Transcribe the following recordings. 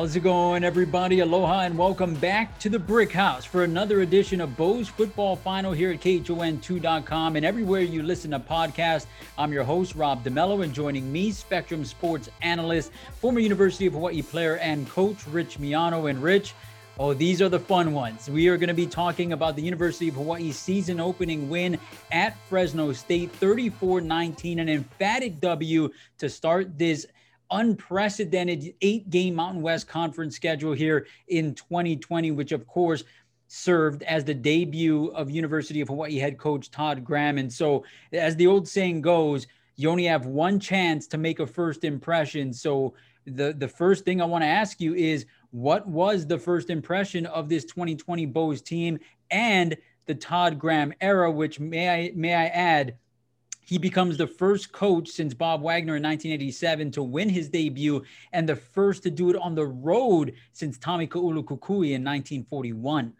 How's it going, everybody? Aloha and welcome back to the Brick House for another edition of Bo's Football Final here at KHON2.com and everywhere you listen to podcasts. I'm your host, Rob DeMello, and joining me, Spectrum Sports Analyst, former University of Hawaii player and coach, Rich Miano. And Rich, oh, these are the fun ones. We are going to be talking about the University of Hawaii's season opening win at Fresno State, 34-19, an emphatic W to start this unprecedented 8-game Mountain West Conference schedule here in 2020, which of course served as the debut of University of Hawaii head coach Todd Graham. And so, as the old saying goes, you only have one chance to make a first impression. So the first thing I want to ask you is, what was the first impression of this 2020 Bo's team and the Todd Graham era, which may I add, he becomes the first coach since Bob Wagner in 1987 to win his debut and the first to do it on the road since Tommy Ka'ulukukui in 1941.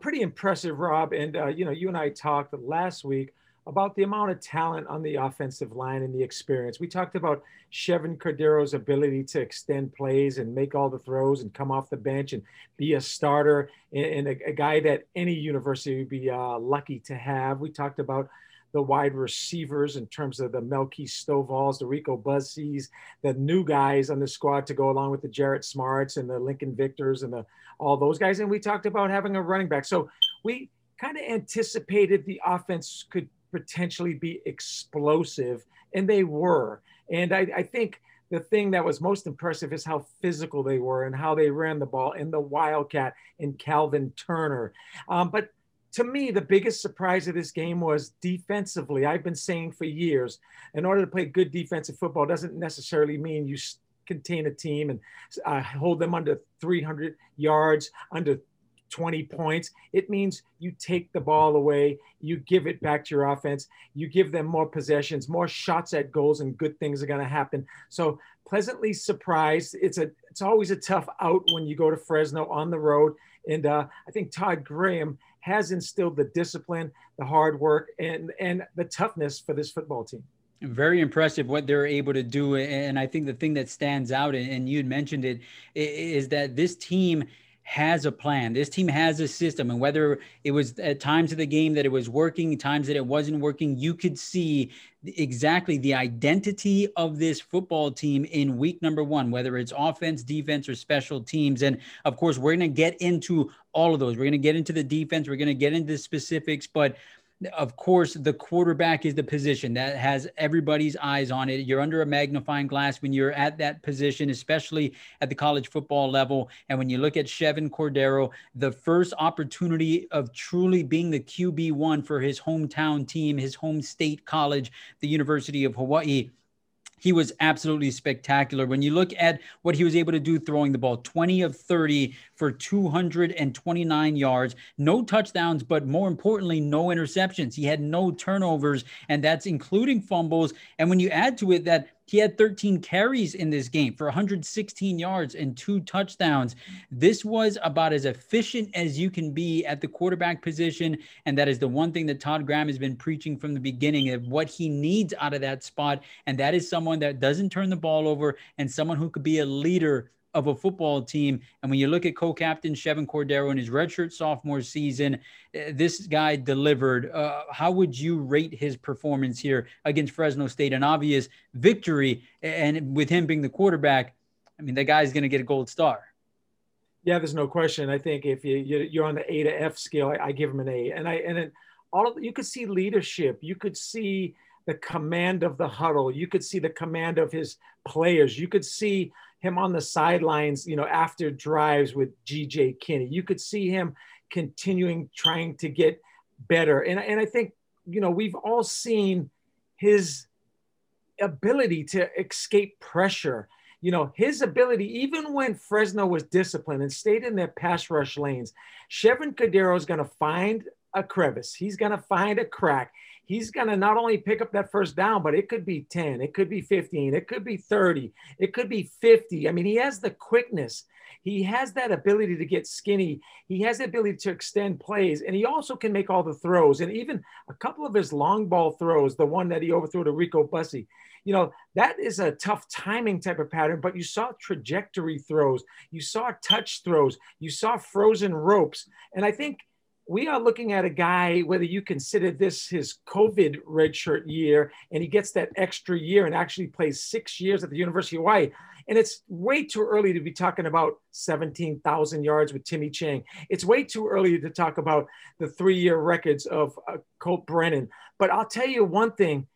Pretty impressive, Rob. And, you and I talked last week about the amount of talent on the offensive line and the experience. We talked about Chevan Cordeiro's ability to extend plays and make all the throws and come off the bench and be a starter and a guy that any university would be lucky to have. We talked about the wide receivers in terms of the Melky Stovall's, the Rico Busseys, the new guys on the squad to go along with the Jarrett Smarts and the Lincoln Victors and all those guys. And we talked about having a running back. So we kind of anticipated the offense could potentially be explosive, and they were. And I think the thing that was most impressive is how physical they were and how they ran the ball, and the Wildcat and Calvin Turner. But to me, the biggest surprise of this game was defensively. I've been saying for years, in order to play good defensive football doesn't necessarily mean you contain a team and hold them under 300 yards, under 20 points. It means you take the ball away, you give it back to your offense, you give them more possessions, more shots at goals, and good things are going to happen. So pleasantly surprised. It's always a tough out when you go to Fresno on the road. And I think Todd Graham has instilled the discipline, the hard work, and the toughness for this football team. Very impressive what they're able to do. And I think the thing that stands out, and you'd mentioned it, is that this team has a plan. This team has a system, and whether it was at times of the game that it was working, times that it wasn't working, you could see exactly the identity of this football team in week number one, whether it's offense, defense, or special teams. And of course, we're going to get into all of those. We're going to get into the defense. We're going to get into the specifics, but of course, the quarterback is the position that has everybody's eyes on it. You're under a magnifying glass when you're at that position, especially at the college football level. And when you look at Chevan Cordeiro, the first opportunity of truly being the QB1 for his hometown team, his home state college, the University of Hawaii, he was absolutely spectacular. When you look at what he was able to do throwing the ball, 20 of 30 for 229 yards, no touchdowns, but more importantly, no interceptions. He had no turnovers, and that's including fumbles. And when you add to it that he had 13 carries in this game for 116 yards and 2 touchdowns. This was about as efficient as you can be at the quarterback position, and that is the one thing that Todd Graham has been preaching from the beginning of what he needs out of that spot, and that is someone that doesn't turn the ball over and someone who could be a leader of a football team. And when you look at co-captain Chevan Cordeiro in his redshirt sophomore season, this guy delivered. How would you rate his performance here against Fresno State? An obvious victory, and with him being the quarterback, I mean, that guy's going to get a gold star. Yeah, there's no question. I think if you're on the A to F scale, I give him an A. And then you could see leadership. You could see the command of the huddle. You could see the command of his players. You could see him on the sidelines, after drives with G.J. Kinney. You could see him continuing trying to get better. And I think, we've all seen his ability to escape pressure. His ability, even when Fresno was disciplined and stayed in their pass rush lanes, Chevan Cordeiro is going to find a crevice. He's going to find a crack. he's going to not only pick up that first down, but it could be 10, it could be 15, it could be 30, it could be 50. I mean, he has the quickness. He has that ability to get skinny. He has the ability to extend plays, and he also can make all the throws. And even a couple of his long ball throws, the one that he overthrew to Rico Bussey, you know, that is a tough timing type of pattern, but you saw trajectory throws. You saw touch throws. You saw frozen ropes. And I think we are looking at a guy, whether you consider this his COVID redshirt year, and he gets that extra year and actually plays 6 years at the University of Hawaii. And it's way too early to be talking about 17,000 yards with Timmy Chang. It's way too early to talk about the three-year records of Colt Brennan. But I'll tell you one thing.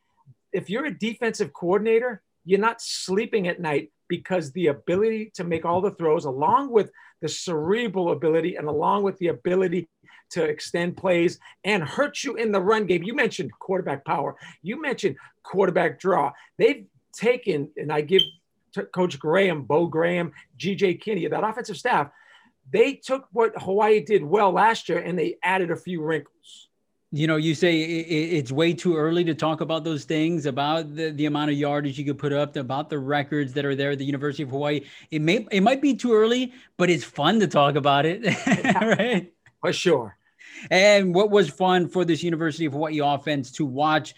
If you're a defensive coordinator, you're not sleeping at night, because the ability to make all the throws, along with the cerebral ability and along with the ability to extend plays and hurt you in the run game. You mentioned quarterback power. You mentioned quarterback draw. They've taken, and I give Coach Graham, Bo Graham, G.J. Kinney, that offensive staff, they took what Hawaii did well last year and they added a few wrinkles. You know, you say it's way too early to talk about those things, about the amount of yardage you could put up, about the records that are there at the University of Hawaii. It might be too early, but it's fun to talk about it, right? For sure. And what was fun for this University of Hawaii offense to watch,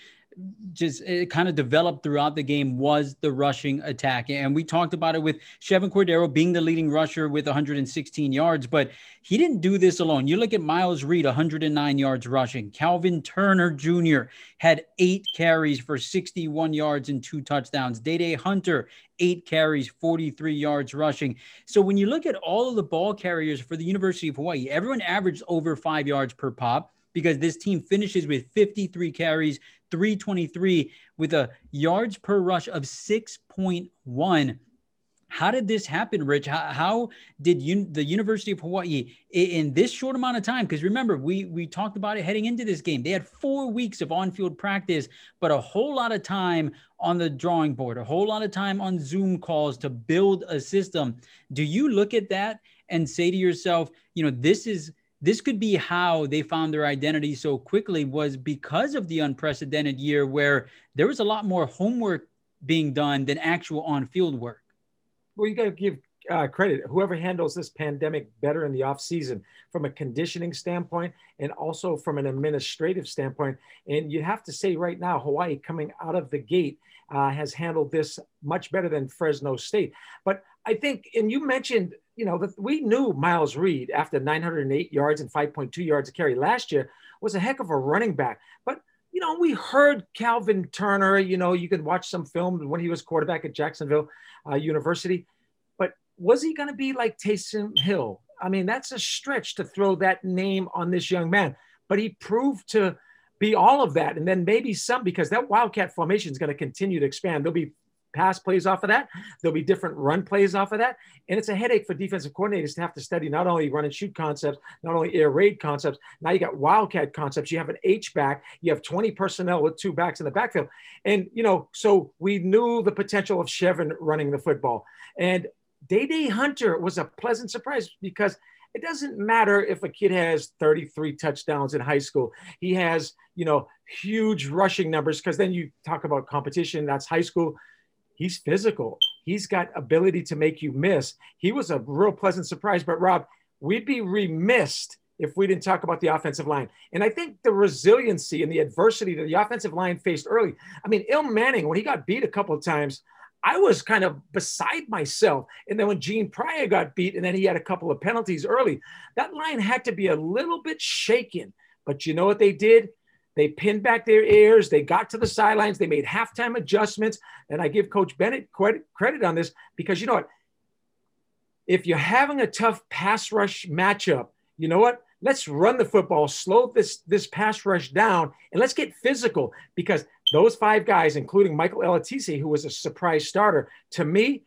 just it kind of developed throughout the game, was the rushing attack. And we talked about it with Chevan Cordeiro being the leading rusher with 116 yards, but he didn't do this alone. You look at Miles Reed, 109 yards rushing. Calvin Turner Jr. had 8 carries for 61 yards and 2 touchdowns. Day Day Hunter, 8 carries, 43 yards rushing. So when you look at all of the ball carriers for the University of Hawaii, everyone averaged over 5 yards per pop, because this team finishes with 53 carries, 323, with a yards per rush of 6.1. How did this happen, Rich? How did the University of Hawaii in this short amount of time? Because remember, we talked about it heading into this game. They had 4 weeks of on-field practice, but a whole lot of time on the drawing board, a whole lot of time on Zoom calls to build a system. Do you look at that and say to yourself, you know, this could be how they found their identity so quickly, was because of the unprecedented year where there was a lot more homework being done than actual on-field work? Well, you got to give credit. Whoever handles this pandemic better in the offseason from a conditioning standpoint and also from an administrative standpoint. And you have to say right now, Hawaii coming out of the gate has handled this much better than Fresno State. But I think, and you mentioned, you know, we knew Miles Reed, after 908 yards and 5.2 yards a carry last year, was a heck of a running back. But, you know, we heard Calvin Turner, you know, you can watch some film when he was quarterback at Jacksonville University. But was he going to be like Taysom Hill? I mean, that's a stretch to throw that name on this young man. But he proved to be all of that. And then maybe some, because that Wildcat formation is going to continue to expand. There'll be pass plays off of that. There'll be different run plays off of that. And it's a headache for defensive coordinators to have to study not only run and shoot concepts, not only air raid concepts. Now you got Wildcat concepts. You have an H-back. You have 20 personnel with 2 backs in the backfield. And, you know, so we knew the potential of Chevan running the football. And Day Day Hunter was a pleasant surprise, because it doesn't matter if a kid has 33 touchdowns in high school. He has, you know, huge rushing numbers, because then you talk about competition. That's high school. He's physical. He's got ability to make you miss. He was a real pleasant surprise. But, Rob, we'd be remiss if we didn't talk about the offensive line. And I think the resiliency and the adversity that the offensive line faced early. I mean, Ilman Manning, when he got beat a couple of times, I was kind of beside myself. And then when Gene Pryor got beat and then he had a couple of penalties early, that line had to be a little bit shaken. But you know what they did? They pinned back their ears. They got to the sidelines. They made halftime adjustments. And I give Coach Bennett credit on this, because you know what? If you're having a tough pass rush matchup, you know what? Let's run the football, slow this pass rush down, and let's get physical, because those 5 guys, including Michael Eletise, who was a surprise starter, to me,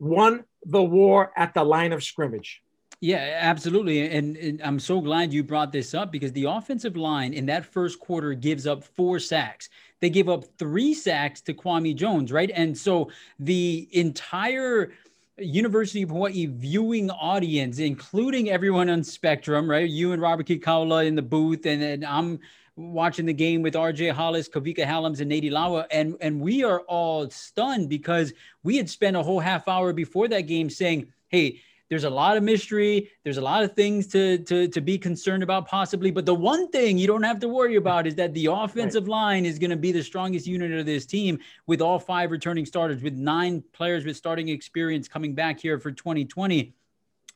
won the war at the line of scrimmage. Yeah, absolutely. And I'm so glad you brought this up, because the offensive line in that first quarter gives up 4 sacks. They give up 3 sacks to Kwame Jones, right? And so the entire University of Hawaii viewing audience, including everyone on Spectrum, right? You and Robert Kikaula in the booth, and I'm watching the game with RJ Hollis, Kavika Hallams, and Nady Lawa. And we are all stunned because we had spent a whole half hour before that game saying, hey, there's a lot of mystery. There's a lot of things to be concerned about possibly. But the one thing you don't have to worry about is that the offensive line is going to be the strongest unit of this team with all five returning starters, with 9 players with starting experience coming back here for 2020.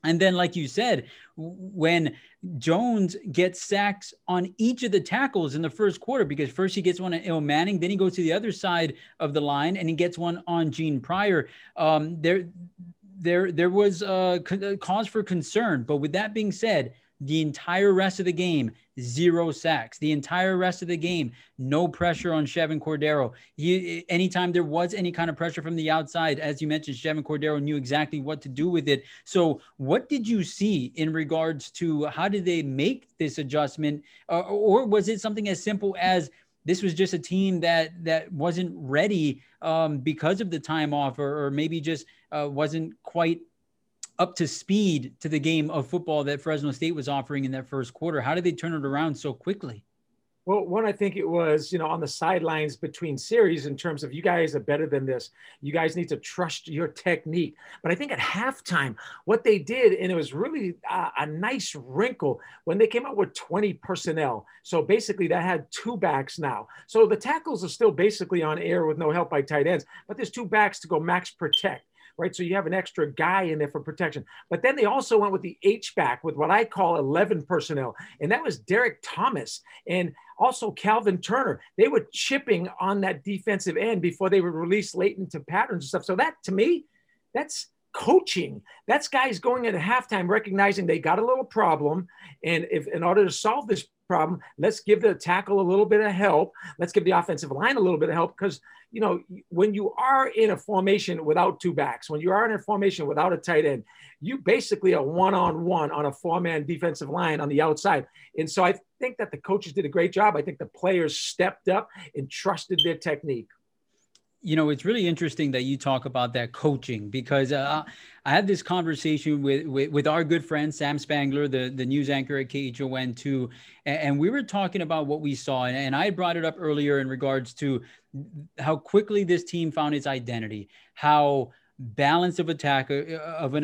And then, like you said, when Jones gets sacks on each of the tackles in the first quarter, because first he gets one on Ilman Manning, then he goes to the other side of the line and he gets one on Gene Pryor. There was a cause for concern. But with that being said, the entire rest of the game, 0 sacks. The entire rest of the game, no pressure on Chevan Cordeiro. Anytime there was any kind of pressure from the outside, as you mentioned, Chevan Cordeiro knew exactly what to do with it. So what did you see in regards to how did they make this adjustment? Or was it something as simple as this was just a team that wasn't ready because of the time off or maybe just wasn't quite up to speed to the game of football that Fresno State was offering in that first quarter? How did they turn it around so quickly? Well, one, I think it was, on the sidelines between series in terms of you guys are better than this. You guys need to trust your technique. But I think at halftime, what they did, and it was really a nice wrinkle when they came out with 20 personnel. So basically that had 2 backs now. So the tackles are still basically on air with no help by tight ends, but there's 2 backs to go max protect. Right. So you have an extra guy in there for protection. But then they also went with the H-back with what I call 11 personnel. And that was Derek Thomas and also Calvin Turner. They were chipping on that defensive end before they were released late into patterns and stuff. So that, to me, that's coaching. That's guys going into halftime, recognizing they got a little problem. And if in order to solve this problem, let's give the tackle a little bit of help. Let's give the offensive line a little bit of help because, when you are in a formation without 2 backs, when you are in a formation without a tight end, you basically are one-on-one on a 4-man defensive line on the outside. And so I think that the coaches did a great job. I think the players stepped up and trusted their technique. It's really interesting that you talk about that coaching because I had this conversation with our good friend, Sam Spangler, the news anchor at KHON2, and we were talking about what we saw. And I brought it up earlier in regards to how quickly this team found its identity, how balanced of an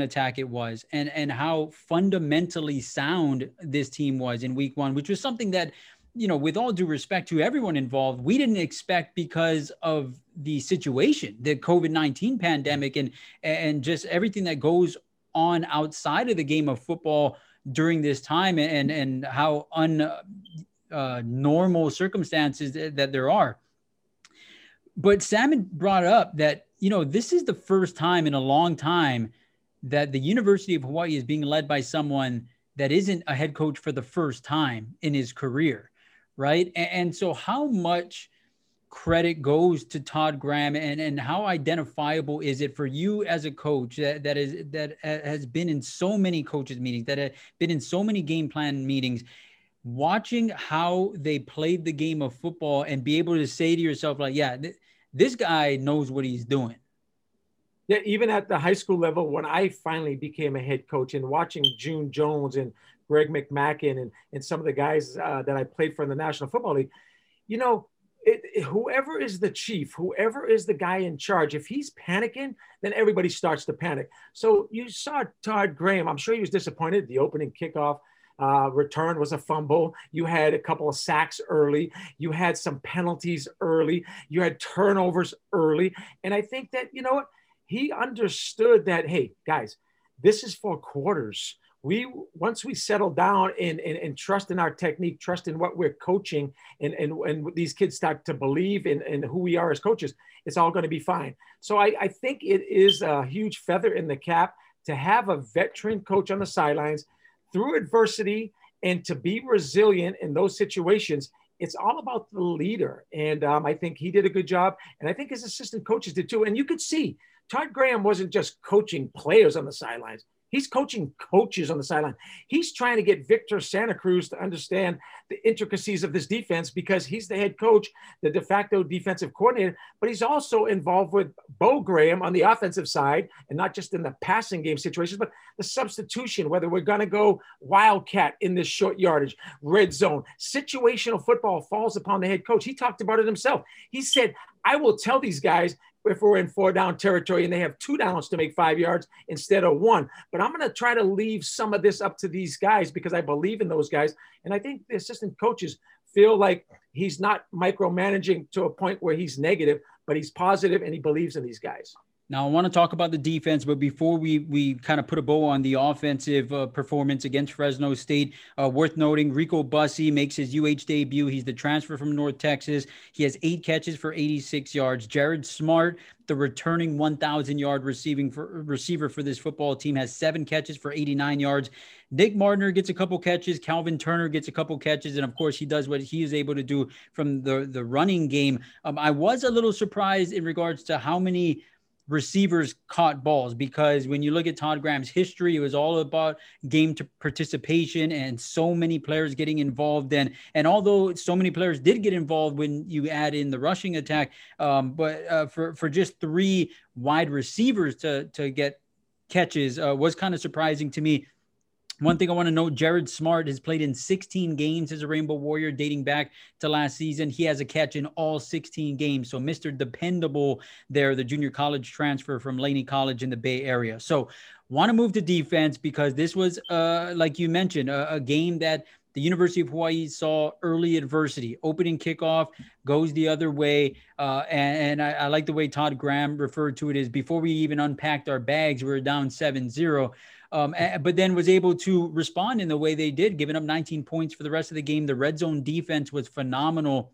attack it was, and how fundamentally sound this team was in week one, which was something that, with all due respect to everyone involved, we didn't expect because of the situation, the COVID-19 pandemic and just everything that goes on outside of the game of football during this time and how normal circumstances that there are. But Sam had brought up that, this is the first time in a long time that the University of Hawaii is being led by someone that isn't a head coach for the first time in his career. Right. And so how much credit goes to Todd Graham and how identifiable is it for you as a coach that has been in so many coaches meetings, that have been in so many game plan meetings, watching how they played the game of football and be able to say to yourself, like, yeah, this guy knows what he's doing. Yeah, even at the high school level, when I finally became a head coach and watching June Jones and Greg McMackin and some of the guys that I played for in the National Football League, whoever is the chief, whoever is the guy in charge, if he's panicking, then everybody starts to panic. So you saw Todd Graham. I'm sure he was disappointed. The opening kickoff return was a fumble. You had a couple of sacks early. You had some penalties early. You had turnovers early. And I think that, he understood that, hey, guys, this is for quarters. Once we settle down and trust in our technique, trust in what we're coaching, and these kids start to believe in who we are as coaches, it's all going to be fine. So I think it is a huge feather in the cap to have a veteran coach on the sidelines through adversity and to be resilient in those situations. It's all about the leader. And I think he did a good job. And I think his assistant coaches did too. And you could see Todd Graham wasn't just coaching players on the sidelines. He's coaching coaches on the sideline. He's trying to get Victor Santa Cruz to understand the intricacies of this defense because he's the head coach, the de facto defensive coordinator, but he's also involved with Bo Graham on the offensive side, and not just in the passing game situations, but the substitution, whether we're going to go wildcat in this short yardage, red zone. Situational football falls upon the head coach. He talked about it himself. He said, I will tell these guys if we're in 4-down territory and they have 2 downs to make 5 yards instead of 1. But I'm going to try to leave some of this up to these guys because I believe in those guys. And I think the assistant coaches feel like he's not micromanaging to a point where he's negative, but he's positive and he believes in these guys. Now, I want to talk about the defense, but before we kind of put a bow on the offensive performance against Fresno State, worth noting, Rico Bussey makes his UH debut. He's the transfer from North Texas. He has 8 catches for 86 yards. Jarrett Smart, the returning 1,000-yard receiver for this football team, has 7 catches for 89 yards. Nick Martiner gets a couple catches. Calvin Turner gets a couple catches. And, of course, he does what he is able to do from the running game. I was a little surprised in regards to how many – receivers caught balls, because when you look at Todd Graham's history, it was all about game to participation and so many players getting involved. And although so many players did get involved when you add in the rushing attack, but for just 3 wide receivers to get catches was kind of surprising to me. One thing I want to note, Jarrett Smart has played in 16 games as a Rainbow Warrior dating back to last season. He has a catch in all 16 games. So Mr. Dependable there, the junior college transfer from Laney College in the Bay Area. So want to move to defense because this was, like you mentioned, a game that the University of Hawaii saw early adversity. Opening kickoff goes the other way. And I like the way Todd Graham referred to it as before we even unpacked our bags, we were down 7-0. But then was able to respond in the way they did, giving up 19 points for the rest of the game. The red zone defense was phenomenal,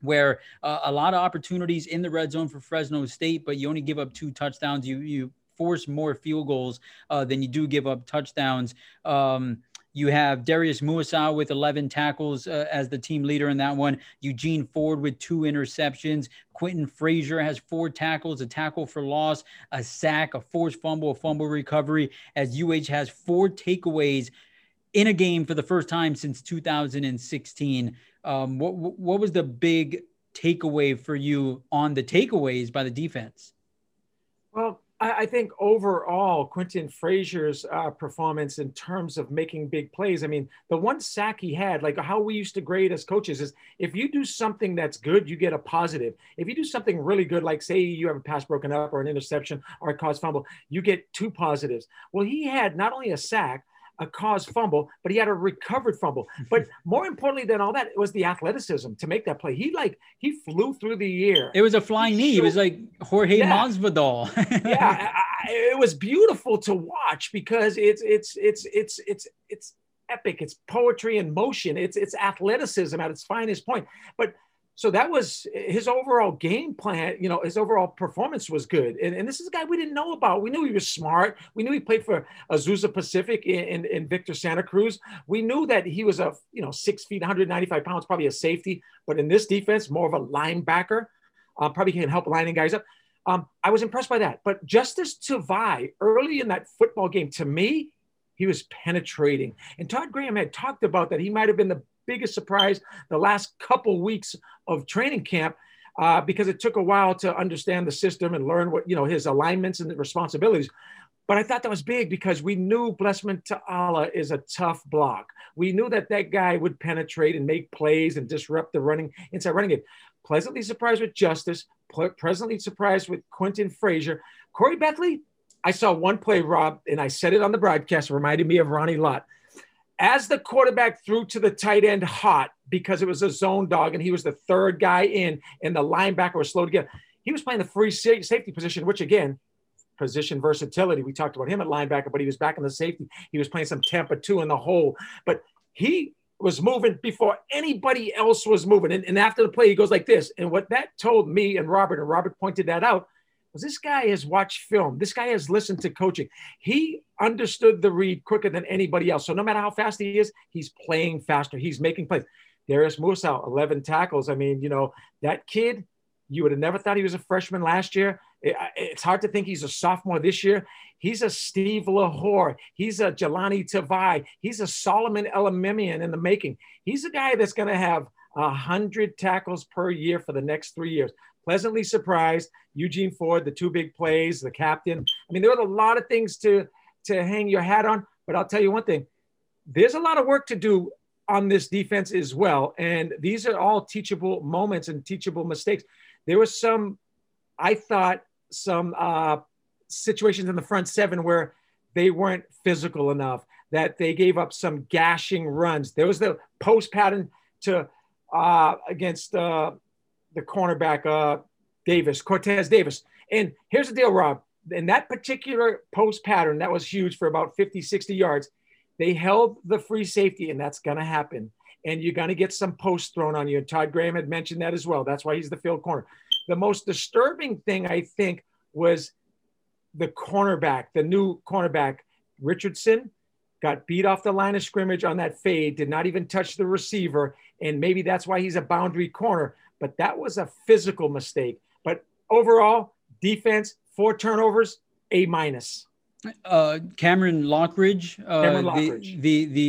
where a lot of opportunities in the red zone for Fresno State, but you only give up 2 touchdowns. You force more field goals than you do give up touchdowns. You have Darius Muasau with 11 tackles as the team leader in that one. Eugene Ford with 2 interceptions. Quentin Frazier has 4 tackles, a tackle for loss, a sack, a forced fumble, a fumble recovery, as UH has 4 takeaways in a game for the first time since 2016. What was the big takeaway for you on the takeaways by the defense? Well, I think overall, Quentin Frazier's performance in terms of making big plays, I mean, the 1 sack he had, like how we used to grade as coaches is if you do something that's good, you get a positive. If you do something really good, like say you have a pass broken up or an interception or a caused fumble, you get 2 positives. Well, he had not only a sack, a caused fumble, but he had a recovered fumble. But more importantly than all that, it was the athleticism to make that play. He flew through the air. It was a flying knee. It was like Jorge Masvidal. Yeah, it was beautiful to watch because it's epic. It's poetry in motion. It's athleticism at its finest point. But so that was his overall game plan. You know, his overall performance was good. And this is a guy we didn't know about. We knew he was smart. We knew he played for Azusa Pacific in Victor Santa Cruz. We knew that he was a, 6 feet, 195 pounds, probably a safety, but in this defense, more of a linebacker, probably can help lining guys up. I was impressed by that, but Justice Tavai early in that football game, to me, he was penetrating. And Todd Graham had talked about that. He might've been the biggest surprise the last couple weeks of training camp because it took a while to understand the system and learn what, his alignments and the responsibilities. But I thought that was big because we knew Blessman Ta'ala is a tough block. We knew that guy would penetrate and make plays and disrupt the inside running game. Pleasantly surprised with Justice, pleasantly surprised with Quentin Frazier. Corey Beckley, I saw 1 play, Rob, and I said it on the broadcast, reminded me of Ronnie Lott. As the quarterback threw to the tight end hot because it was a zone dog and he was the 3rd guy in and the linebacker was slow to get. He was playing the free safety position, which again, position versatility. We talked about him at linebacker, but he was back in the safety. He was playing some Tampa 2 in the hole, but he was moving before anybody else was moving. And after the play, he goes like this. And what that told me and Robert pointed that out, was this guy has watched film. This guy has listened to coaching. He understood the read quicker than anybody else. So no matter how fast he is, he's playing faster. He's making plays. Darius Muasau, 11 tackles. I mean, that kid, you would have never thought he was a freshman last year. It's hard to think he's a sophomore this year. He's a Steve Lahore. He's a Jelani Tavai. He's a Solomon Elimimian in the making. He's a guy that's going to have 100 tackles per year for the next 3 years. Pleasantly surprised. Eugene Ford, the two big plays, the captain. I mean, there were a lot of things to hang your hat on, but I'll tell you one thing. There's a lot of work to do on this defense as well, and these are all teachable moments and teachable mistakes. There was some, I thought, some situations in the front seven where they weren't physical enough, that they gave up some gashing runs. There was the post pattern to against the cornerback Cortez Davis. And here's the deal, Rob. In that particular post pattern, that was huge for about 50, 60 yards. They held the free safety, and that's going to happen. And you're going to get some posts thrown on you. And Todd Graham had mentioned that as well. That's why he's the field corner. The most disturbing thing, I think, was the new cornerback, Richardson, got beat off the line of scrimmage on that fade, did not even touch the receiver, and maybe that's why he's a boundary corner. But that was a physical mistake. But overall, defense, 4 turnovers, A-minus. Cameron Lockridge.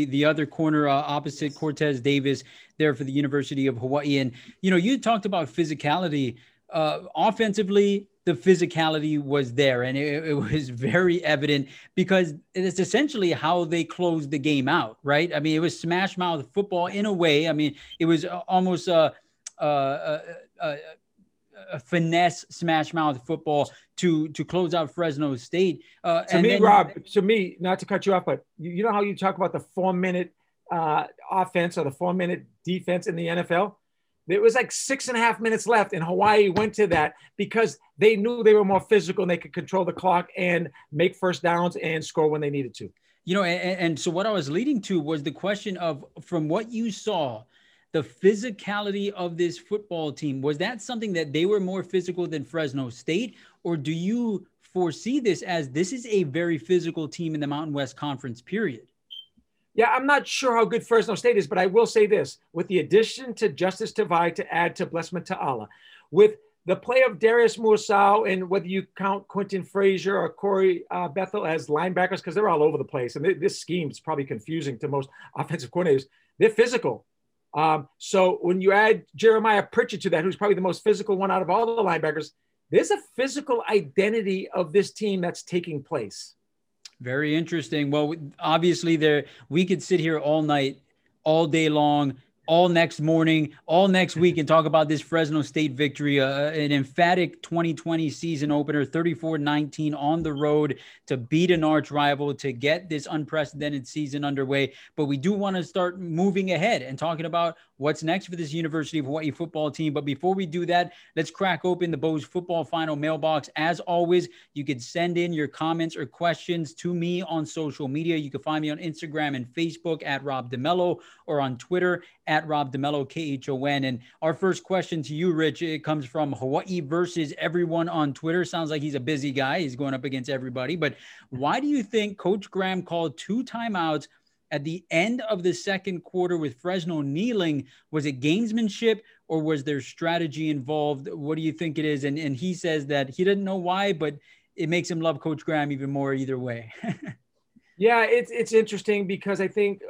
The other corner opposite Cortez Davis there for the University of Hawaii. And, you know, you talked about physicality. Offensively, the physicality was there, and it was very evident because it's essentially how they closed the game out, right? I mean, it was smash mouth football in a way. I mean, it was almost a finesse smash mouth football to close out Fresno State. Rob, not to cut you off, but you know how you talk about the 4-minute offense or the 4-minute defense in the NFL? It was like 6.5 minutes left, and Hawaii went to that because they knew they were more physical and they could control the clock and make first downs and score when they needed to. You know, and so what I was leading to was the question of, from what you saw, the physicality of this football team, was that something that they were more physical than Fresno State? Or do you foresee this as this is a very physical team in the Mountain West Conference, period? Yeah, I'm not sure how good Fresno State is, but I will say this. With the addition to Justice Tavai to add to Blessman Ta'ala, with the play of Darius Muasau, and whether you count Quentin Frazier or Corey Bethel as linebackers, because they're all over the place, and this scheme is probably confusing to most offensive coordinators, they're physical. So when you add Jeremiah Pritchett to that, who's probably the most physical one out of all the linebackers, there's a physical identity of this team that's taking place. Very interesting. Well, obviously we could sit here all night, all day long, all next morning, all next week, and talk about this Fresno State victory, an emphatic 2020 season opener, 34-19 on the road to beat an arch rival, to get this unprecedented season underway. But we do want to start moving ahead and talking about what's next for this University of Hawaii football team. But before we do that, let's crack open the Bo's Football Final mailbox. As always, you can send in your comments or questions to me on social media. You can find me on Instagram and Facebook at Rob DeMello, or on Twitter at Rob DeMello, KHON. And our first question to you, Rich, it comes from Hawaii versus everyone on Twitter. Sounds like he's a busy guy. He's going up against everybody. But why do you think Coach Graham called 2 timeouts at the end of the second quarter with Fresno kneeling? Was it gamesmanship, or was there strategy involved? What do you think it is? And he says that he didn't know why, but it makes him love Coach Graham even more either way. Yeah, it's interesting because I think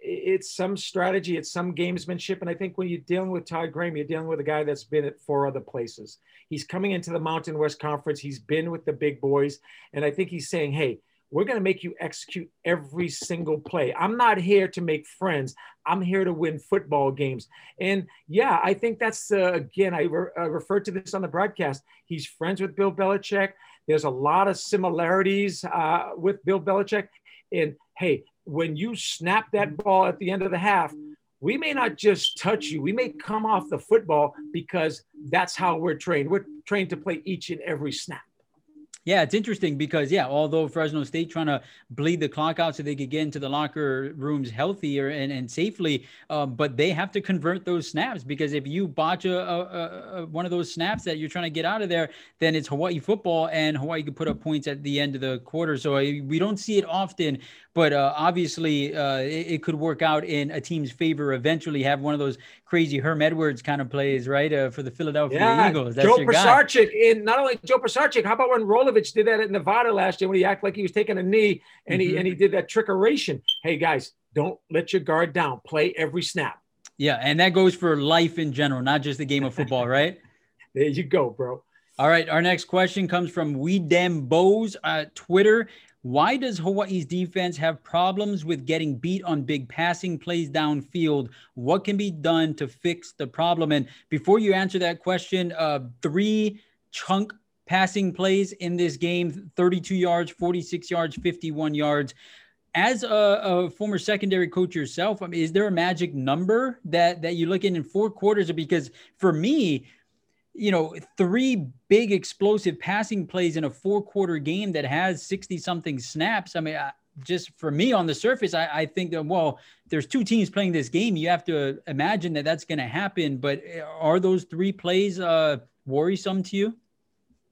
it's some strategy, it's some gamesmanship. And I think when you're dealing with Todd Graham, you're dealing with a guy that's been at 4 other places. He's coming into the Mountain West Conference. He's been with the big boys. And I think he's saying, hey, we're going to make you execute every single play. I'm not here to make friends. I'm here to win football games. And yeah, I think that's, again, I referred to this on the broadcast. He's friends with Bill Belichick. There's a lot of similarities with Bill Belichick. And hey, when you snap that ball at the end of the half, we may not just touch you. We may come off the football because that's how we're trained. We're trained to play each and every snap. Yeah, it's interesting because, yeah, although Fresno State trying to bleed the clock out so they could get into the locker rooms healthier and safely, but they have to convert those snaps, because if you botch one of those snaps that you're trying to get out of there, then it's Hawaii football, and Hawaii could put up points at the end of the quarter. So we don't see it often, but obviously it could work out in a team's favor eventually, have one of those crazy Herm Edwards kind of plays, right, for the Philadelphia Eagles. That's Joe Pisarcik, and not only Joe Pisarcik, how about when Rolovich did that at Nevada last year when he acted like he was taking a knee and he did that trickeration? Hey, guys, don't let your guard down. Play every snap. Yeah, and that goes for life in general, not just the game of football, right? There you go, bro. All right, our next question comes from We Dem Bows at Twitter. Why does Hawaii's defense have problems with getting beat on big passing plays downfield? What can be done to fix the problem? And before you answer that question, three chunk passing plays in this game, 32 yards, 46 yards, 51 yards. As a former secondary coach yourself, I mean, is there a magic number that you look in four quarters? Because for me, you know, three big explosive passing plays in a four-quarter game that has 60-something snaps. I mean, just for me on the surface, I think that, well, there's two teams playing this game. You have to imagine that that's going to happen. But are those three plays worrisome to you?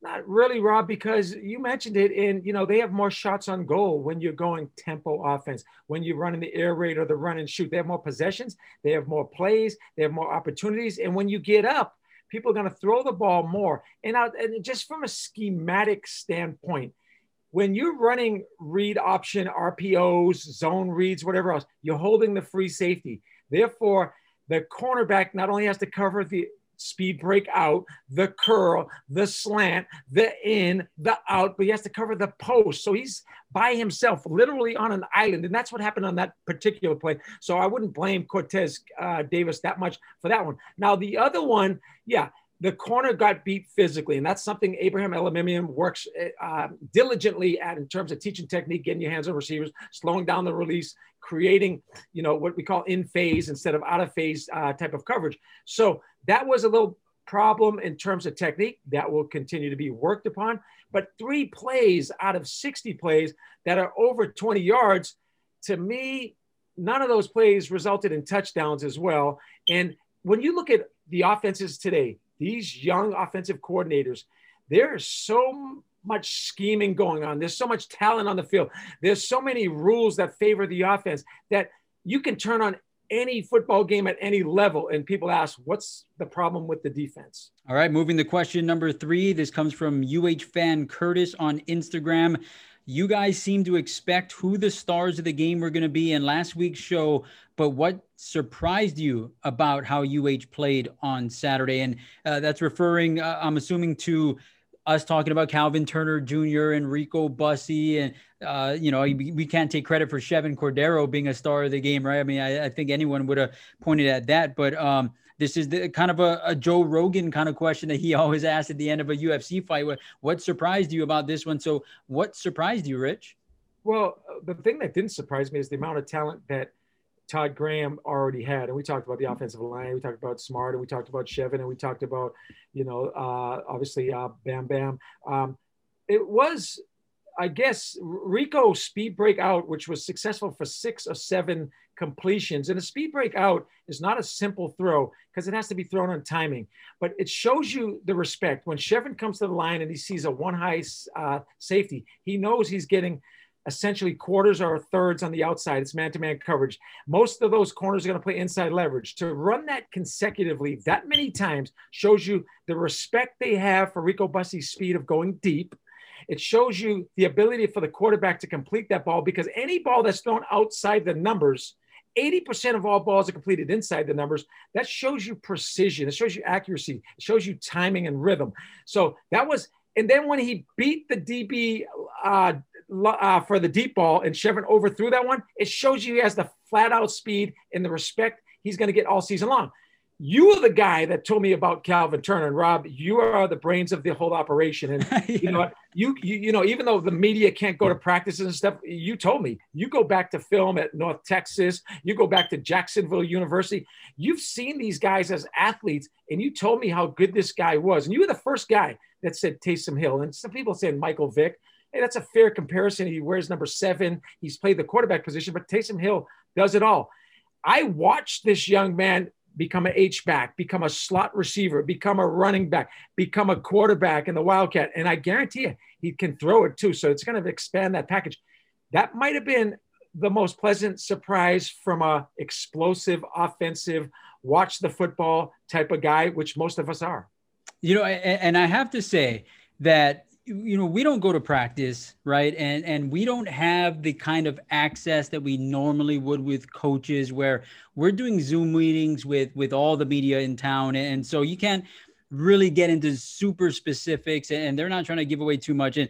Not really, Rob, because you mentioned it, and, you know, they have more shots on goal when you're going tempo offense, when you're running the air raid or the run and shoot. They have more possessions. They have more plays. They have more opportunities. And when you get up, people are going to throw the ball more. And just from a schematic standpoint, when you're running read option, RPOs, zone reads, whatever else, you're holding the free safety. Therefore, the cornerback not only has to cover the speed break out, the curl, the slant, the in, the out, but he has to cover the post. So he's by himself, literally on an island. And that's what happened on that particular play. So I wouldn't blame Cortez Davis that much for that one. Now, the other one, the corner got beat physically. And that's something Abraham Elimimian works diligently at in terms of teaching technique, getting your hands on receivers, slowing down the release, creating, you know, what we call in phase instead of out of phase type of coverage. So that was a little problem in terms of technique that will continue to be worked upon. But three plays out of 60 plays that are over 20 yards, to me, none of those plays resulted in touchdowns as well. And when you look at the offenses today, these young offensive coordinators, there's so much scheming going on. There's so much talent on the field. There's so many rules that favor the offense that you can turn on any football game at any level. And people ask, what's the problem with the defense? All right, moving to question number 3. This comes from fan Curtis on Instagram. You guys seem to expect who the stars of the game were going to be in last week's show, but what surprised you about how played on Saturday? And that's referring, I'm assuming, to us talking about Calvin Turner Jr. and Rico Bussey. And, you know, we can't take credit for Chevan Cordeiro being a star of the game, right? I mean, I think anyone would have pointed at that. But this is the kind of a Joe Rogan kind of question that he always asks at the end of a UFC fight. What surprised you about this one? So what surprised you, Rich? Well, the thing that didn't surprise me is the amount of talent that Todd Graham already had. And we talked about the offensive line. We talked about Smart, and we talked about Chevan, and we talked about, you know, obviously Bam Bam. It was, I guess, Rico speed breakout, which was successful for 6 or 7 completions. And a speed breakout is not a simple throw because it has to be thrown on timing, but it shows you the respect. When Chevan comes to the line and he sees a one high safety, he knows he's getting essentially quarters or thirds on the outside. It's man-to-man coverage. Most of those corners are going to play inside leverage. To run that consecutively that many times shows you the respect they have for Rico Bussey's speed of going deep. It shows you the ability for the quarterback to complete that ball, because any ball that's thrown outside the numbers, 80% of all balls are completed inside the numbers. That shows you precision. It shows you accuracy. It shows you timing and rhythm. So that was, and then when he beat the DB for the deep ball and Chevan overthrew that one, it shows you he has the flat out speed and the respect he's going to get all season long. You are the guy that told me about Calvin Turner, and Rob, you are the brains of the whole operation. And you know, you know, even though the media can't go to practices and stuff, you told me, you go back to film at North Texas, you go back to Jacksonville University, you've seen these guys as athletes, and you told me how good this guy was. And you were the first guy that said Taysom Hill. And some people saying Michael Vick. Hey, that's a fair comparison. He wears number 7. He's played the quarterback position, but Taysom Hill does it all. I watched this young man become an H-back, become a slot receiver, become a running back, become a quarterback in the Wildcat. And I guarantee you, he can throw it too. So it's going to expand that package. That might have been the most pleasant surprise from a explosive, offensive, watch the football type of guy, which most of us are. You know, and I have to say that, you know, we don't go to practice, right? And we don't have the kind of access that we normally would with coaches, where we're doing Zoom meetings with all the media in town. And so you can't really get into super specifics, and they're not trying to give away too much. And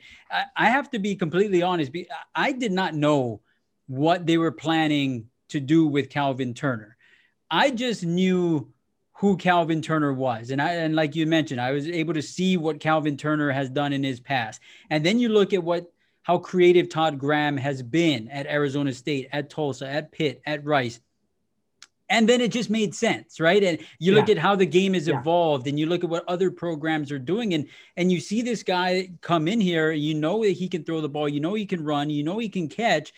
I have to be completely honest. I did not know what they were planning to do with Calvin Turner. I just knew who Calvin Turner was. And like you mentioned, I was able to see what Calvin Turner has done in his past. And then you look at how creative Todd Graham has been at Arizona State, at Tulsa, at Pitt, at Rice. And then it just made sense, right? And you look at how the game has evolved, and you look at what other programs are doing, and you see this guy come in here, you know that he can throw the ball, you know he can run, you know he can catch.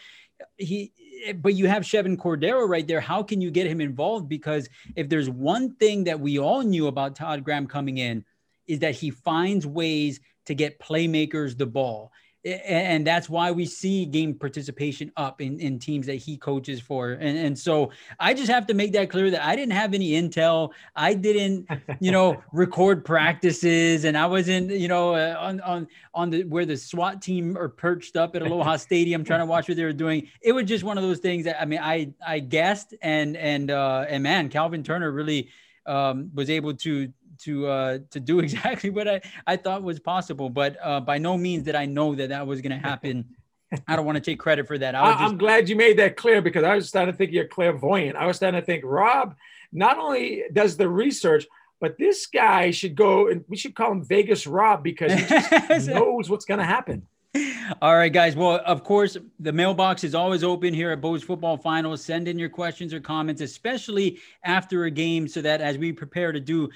But you have Chevan Cordeiro right there. How can you get him involved? Because if there's one thing that we all knew about Todd Graham coming in, is that he finds ways to get playmakers the ball. And that's why we see game participation up in teams that he coaches for. And so I just have to make that clear that I didn't have any intel. I didn't, record practices, and I wasn't, on the, where the SWAT team are perched up at Aloha Stadium trying to watch what they were doing. It was just one of those things that, I guessed, and Calvin Turner really was able to do exactly what I thought was possible, but by no means did I know that was going to happen. I don't want to take credit for that. I'm glad you made that clear, because I was starting to think you're clairvoyant. I was starting to think Rob not only does the research, but this guy should go, and we should call him Vegas Rob, because he just knows what's going to happen. All right, guys. Well, of course, the mailbox is always open here at Bo's Football Finals. Send in your questions or comments, especially after a game, so that as we prepare to do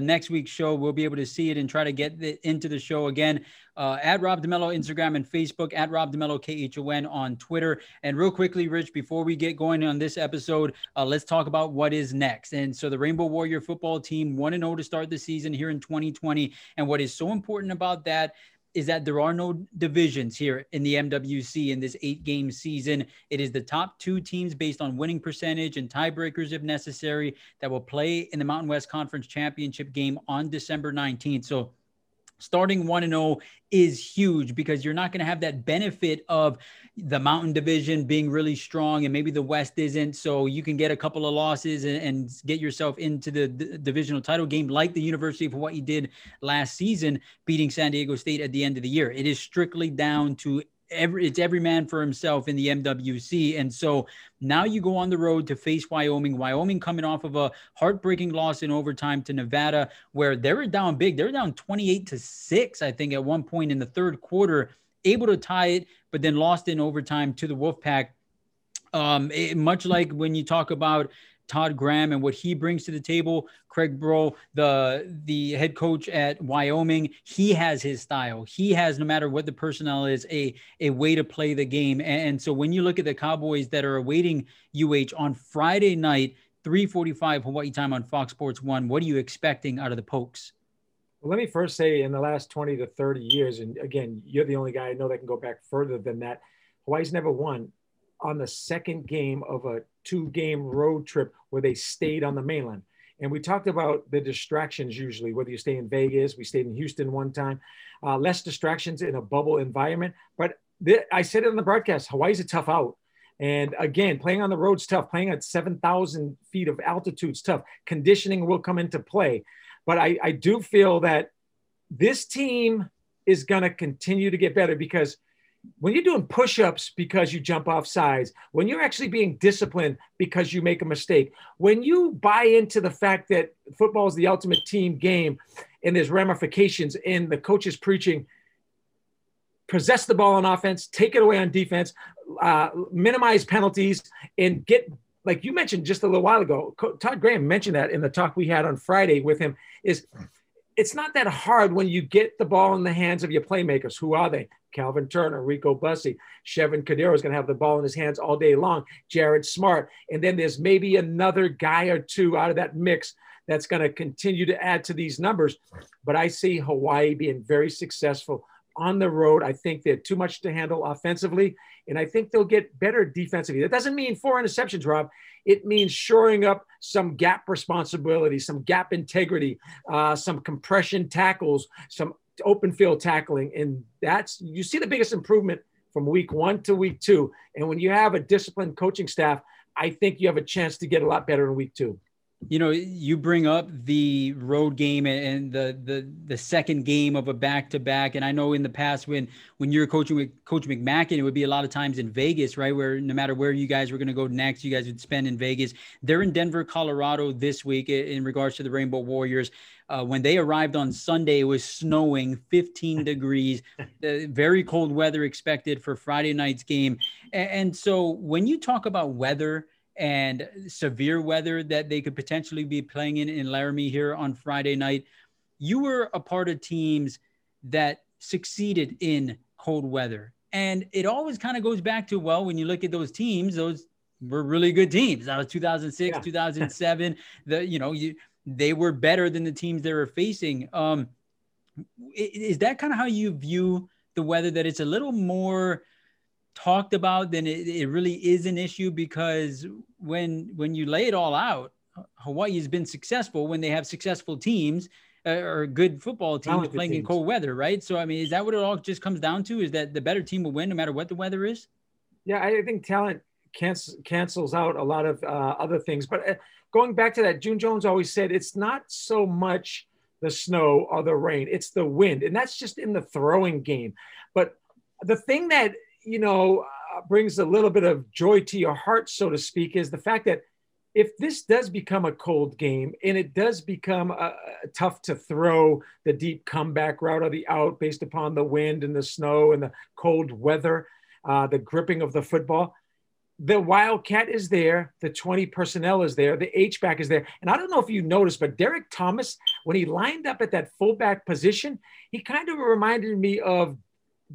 next week's show, we'll be able to see it and try to get it into the show again. At Rob DeMello, Instagram and Facebook, at Rob DeMello, KHON on Twitter. And real quickly, Rich, before we get going on this episode, let's talk about what is next. And so the Rainbow Warrior football team 1-0 to start the season here in 2020. And what is so important about that is that there are no divisions here in the MWC in this 8-game season. It is the top 2 teams based on winning percentage and tiebreakers if necessary that will play in the Mountain West Conference Championship game on December 19th. So starting 1-0 is huge, because you're not going to have that benefit of the Mountain Division being really strong and maybe the West isn't. So you can get a couple of losses and get yourself into the divisional title game, like the University of Hawaii did last season, beating San Diego State at the end of the year. It is strictly down to every man for himself in the MWC. And so now you go on the road to face Wyoming. Wyoming coming off of a heartbreaking loss in overtime to Nevada, where they were down big. They were down 28-6, I think, at one point in the third quarter, able to tie it, but then lost in overtime to the Wolfpack. Much like when you talk about Todd Graham and what he brings to the table, Craig Breaux, the head coach at Wyoming, he has his style. He has, no matter what the personnel is, a way to play the game. And so when you look at the Cowboys that are awaiting UH on Friday night, 3:45 Hawaii time on Fox Sports 1, what are you expecting out of the Pokes? Well, let me first say, in the last 20 to 30 years, and again, you're the only guy I know that can go back further than that, Hawaii's never won on the second game of a 2-game road trip where they stayed on the mainland. And we talked about the distractions usually, whether you stay in Vegas, we stayed in Houston one time, less distractions in a bubble environment. But I said it on the broadcast, Hawaii's a tough out. And again, playing on the road's tough, playing at 7,000 feet of altitude's tough, conditioning will come into play. But I do feel that this team is going to continue to get better, because when you're doing push-ups because you jump off sides, when you're actually being disciplined because you make a mistake, when you buy into the fact that football is the ultimate team game and there's ramifications in the coaches preaching, possess the ball on offense, take it away on defense, minimize penalties, and get, like you mentioned just a little while ago, Todd Graham mentioned that in the talk we had on Friday with him, is it's not that hard when you get the ball in the hands of your playmakers. Who are they? Calvin Turner, Rico Bussey, Chevan Cordeiro is going to have the ball in his hands all day long, Jarrett Smart. And then there's maybe another guy or two out of that mix that's going to continue to add to these numbers. But I see Hawaii being very successful on the road. I think they're too much to handle offensively, and I think they'll get better defensively. That doesn't mean 4 interceptions, Rob. It means shoring up some gap responsibility, some gap integrity, some compression tackles, some open field tackling. And that's, you see the biggest improvement from week 1 to week 2. And when you have a disciplined coaching staff, I think you have a chance to get a lot better in week 2. You know, you bring up the road game and the second game of a back-to-back. And I know in the past when you're coaching with Coach McMacken, it would be a lot of times in Vegas, right, where no matter where you guys were going to go next, you guys would spend in Vegas. They're in Denver, Colorado this week in regards to the Rainbow Warriors. When they arrived on Sunday, it was snowing 15 degrees, very cold weather expected for Friday night's game. And so when you talk about weather and severe weather that they could potentially be playing in Laramie here on Friday night, you were a part of teams that succeeded in cold weather. And it always kind of goes back to, well, when you look at those teams, those were really good teams. That was 2006, yeah. 2007. They were better than the teams they were facing. Is that kind of how you view the weather, that it's a little more talked about then it really is an issue? Because when you lay it all out, Hawaii has been successful when they have successful teams or good football teams playing in cold weather, right? So, I mean, is that what it all just comes down to, is that the better team will win no matter what the weather is? Yeah, I think talent cancels out a lot of other things. But going back to that, June Jones always said it's not so much the snow or the rain, it's the wind. And that's just in the throwing game. But the thing that brings a little bit of joy to your heart, so to speak, is the fact that if this does become a cold game and it does become tough to throw the deep comeback route or the out based upon the wind and the snow and the cold weather, the gripping of the football, the Wildcat is there, the 20 personnel is there, the H-back is there. And I don't know if you noticed, but Derek Thomas, when he lined up at that fullback position, he kind of reminded me of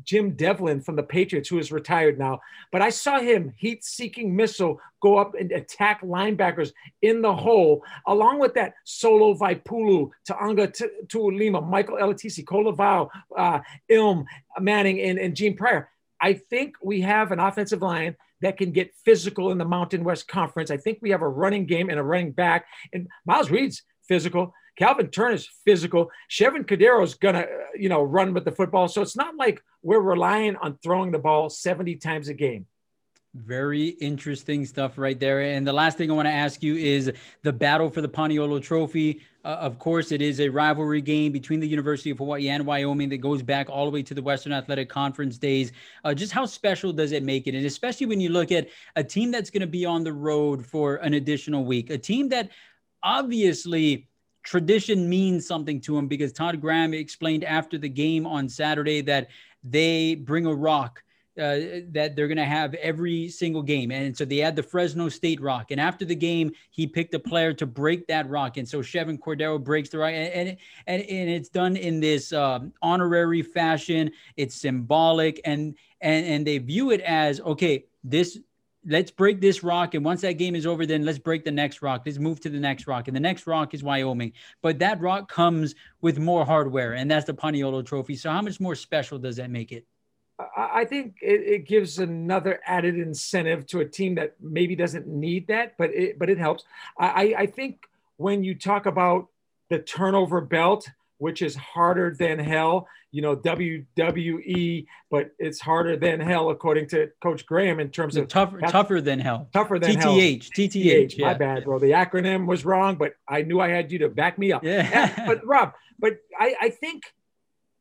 Jim Devlin from the Patriots, who is retired now, but I saw him heat-seeking missile go up and attack linebackers in the hole, along with that Solo Vaipulu, Taanga Tuulima, Michael Eletise, Kolovau, Ilman Manning, and Gene Pryor. I think we have an offensive line that can get physical in the Mountain West Conference. I think we have a running game and a running back, and Miles Reed's physical. Calvin Turner's physical. Chevan Cordeiro is going to, run with the football. So it's not like we're relying on throwing the ball 70 times a game. Very interesting stuff right there. And the last thing I want to ask you is the battle for the Paniolo Trophy. Of course, it is a rivalry game between the University of Hawaii and Wyoming that goes back all the way to the Western Athletic Conference days. Just how special does it make it? And especially when you look at a team that's going to be on the road for an additional week, a team that obviously tradition means something to them, because Todd Graham explained after the game on Saturday that they bring a rock that they're going to have every single game. And so they had the Fresno State rock. And after the game, he picked a player to break that rock. And so Chevan Cordeiro breaks the rock. And it's done in this honorary fashion. It's symbolic. And they view it as, okay, let's break this rock. And once that game is over, then let's break the next rock. Let's move to the next rock. And the next rock is Wyoming. But that rock comes with more hardware, and that's the Paniolo Trophy. So how much more special does that make it? I think it gives another added incentive to a team that maybe doesn't need that, but it helps. I think when you talk about the turnover belt, which is harder than hell, WWE, but it's harder than hell, according to Coach Graham, in terms of tougher than hell. Tougher than hell. TTH. My bad, bro. The acronym was wrong, but I knew I had you to back me up. Yeah. But Rob, I think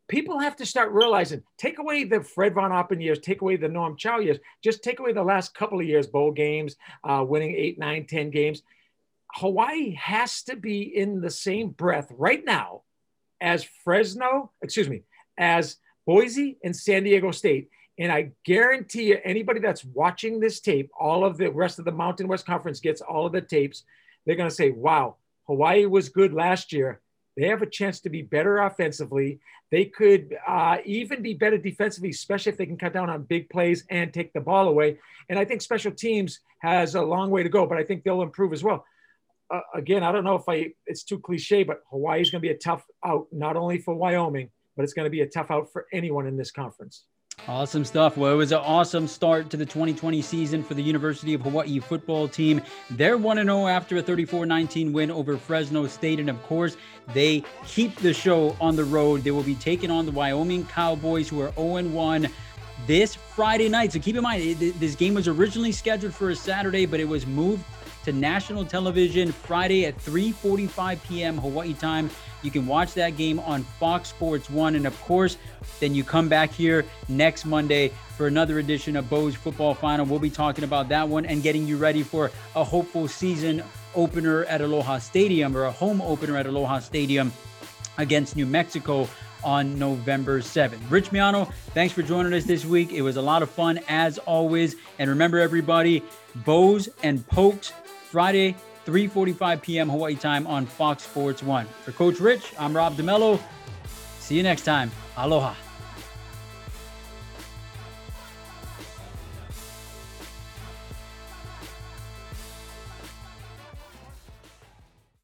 people have to start realizing, take away the Fred Von Oppen years, take away the Norm Chow years, just take away the last couple of years, bowl games, winning 8, 9, 10 games. Hawaii has to be in the same breath right now as Boise and San Diego State. And I guarantee you, anybody that's watching this tape, all of the rest of the Mountain West Conference gets all of the tapes. They're going to say, wow, Hawaii was good last year. They have a chance to be better offensively. They could even be better defensively, especially if they can cut down on big plays and take the ball away. And I think special teams has a long way to go, but I think they'll improve as well. Again, I don't know if it's too cliche, but Hawaii is going to be a tough out, not only for Wyoming, but it's going to be a tough out for anyone in this conference. Awesome stuff. Well, it was an awesome start to the 2020 season for the University of Hawaii football team. They're 1-0 after a 34-19 win over Fresno State. And of course, they keep the show on the road. They will be taking on the Wyoming Cowboys, who are 0-1 this Friday night. So keep in mind, this game was originally scheduled for a Saturday, but it was moved to national television Friday at 3:45 p.m. Hawaii time. You can watch that game on Fox Sports 1. And of course, then you come back here next Monday for another edition of Bo's Football Final. We'll be talking about that one and getting you ready for a hopeful season opener at Aloha Stadium, or a home opener at Aloha Stadium against New Mexico on November 7th. Rich Miano, thanks for joining us this week. It was a lot of fun as always. And remember, everybody, Bo's and Pokes Friday, 3:45 p.m. Hawaii time on Fox Sports 1. For Coach Rich, I'm Rob DeMello. See you next time. Aloha.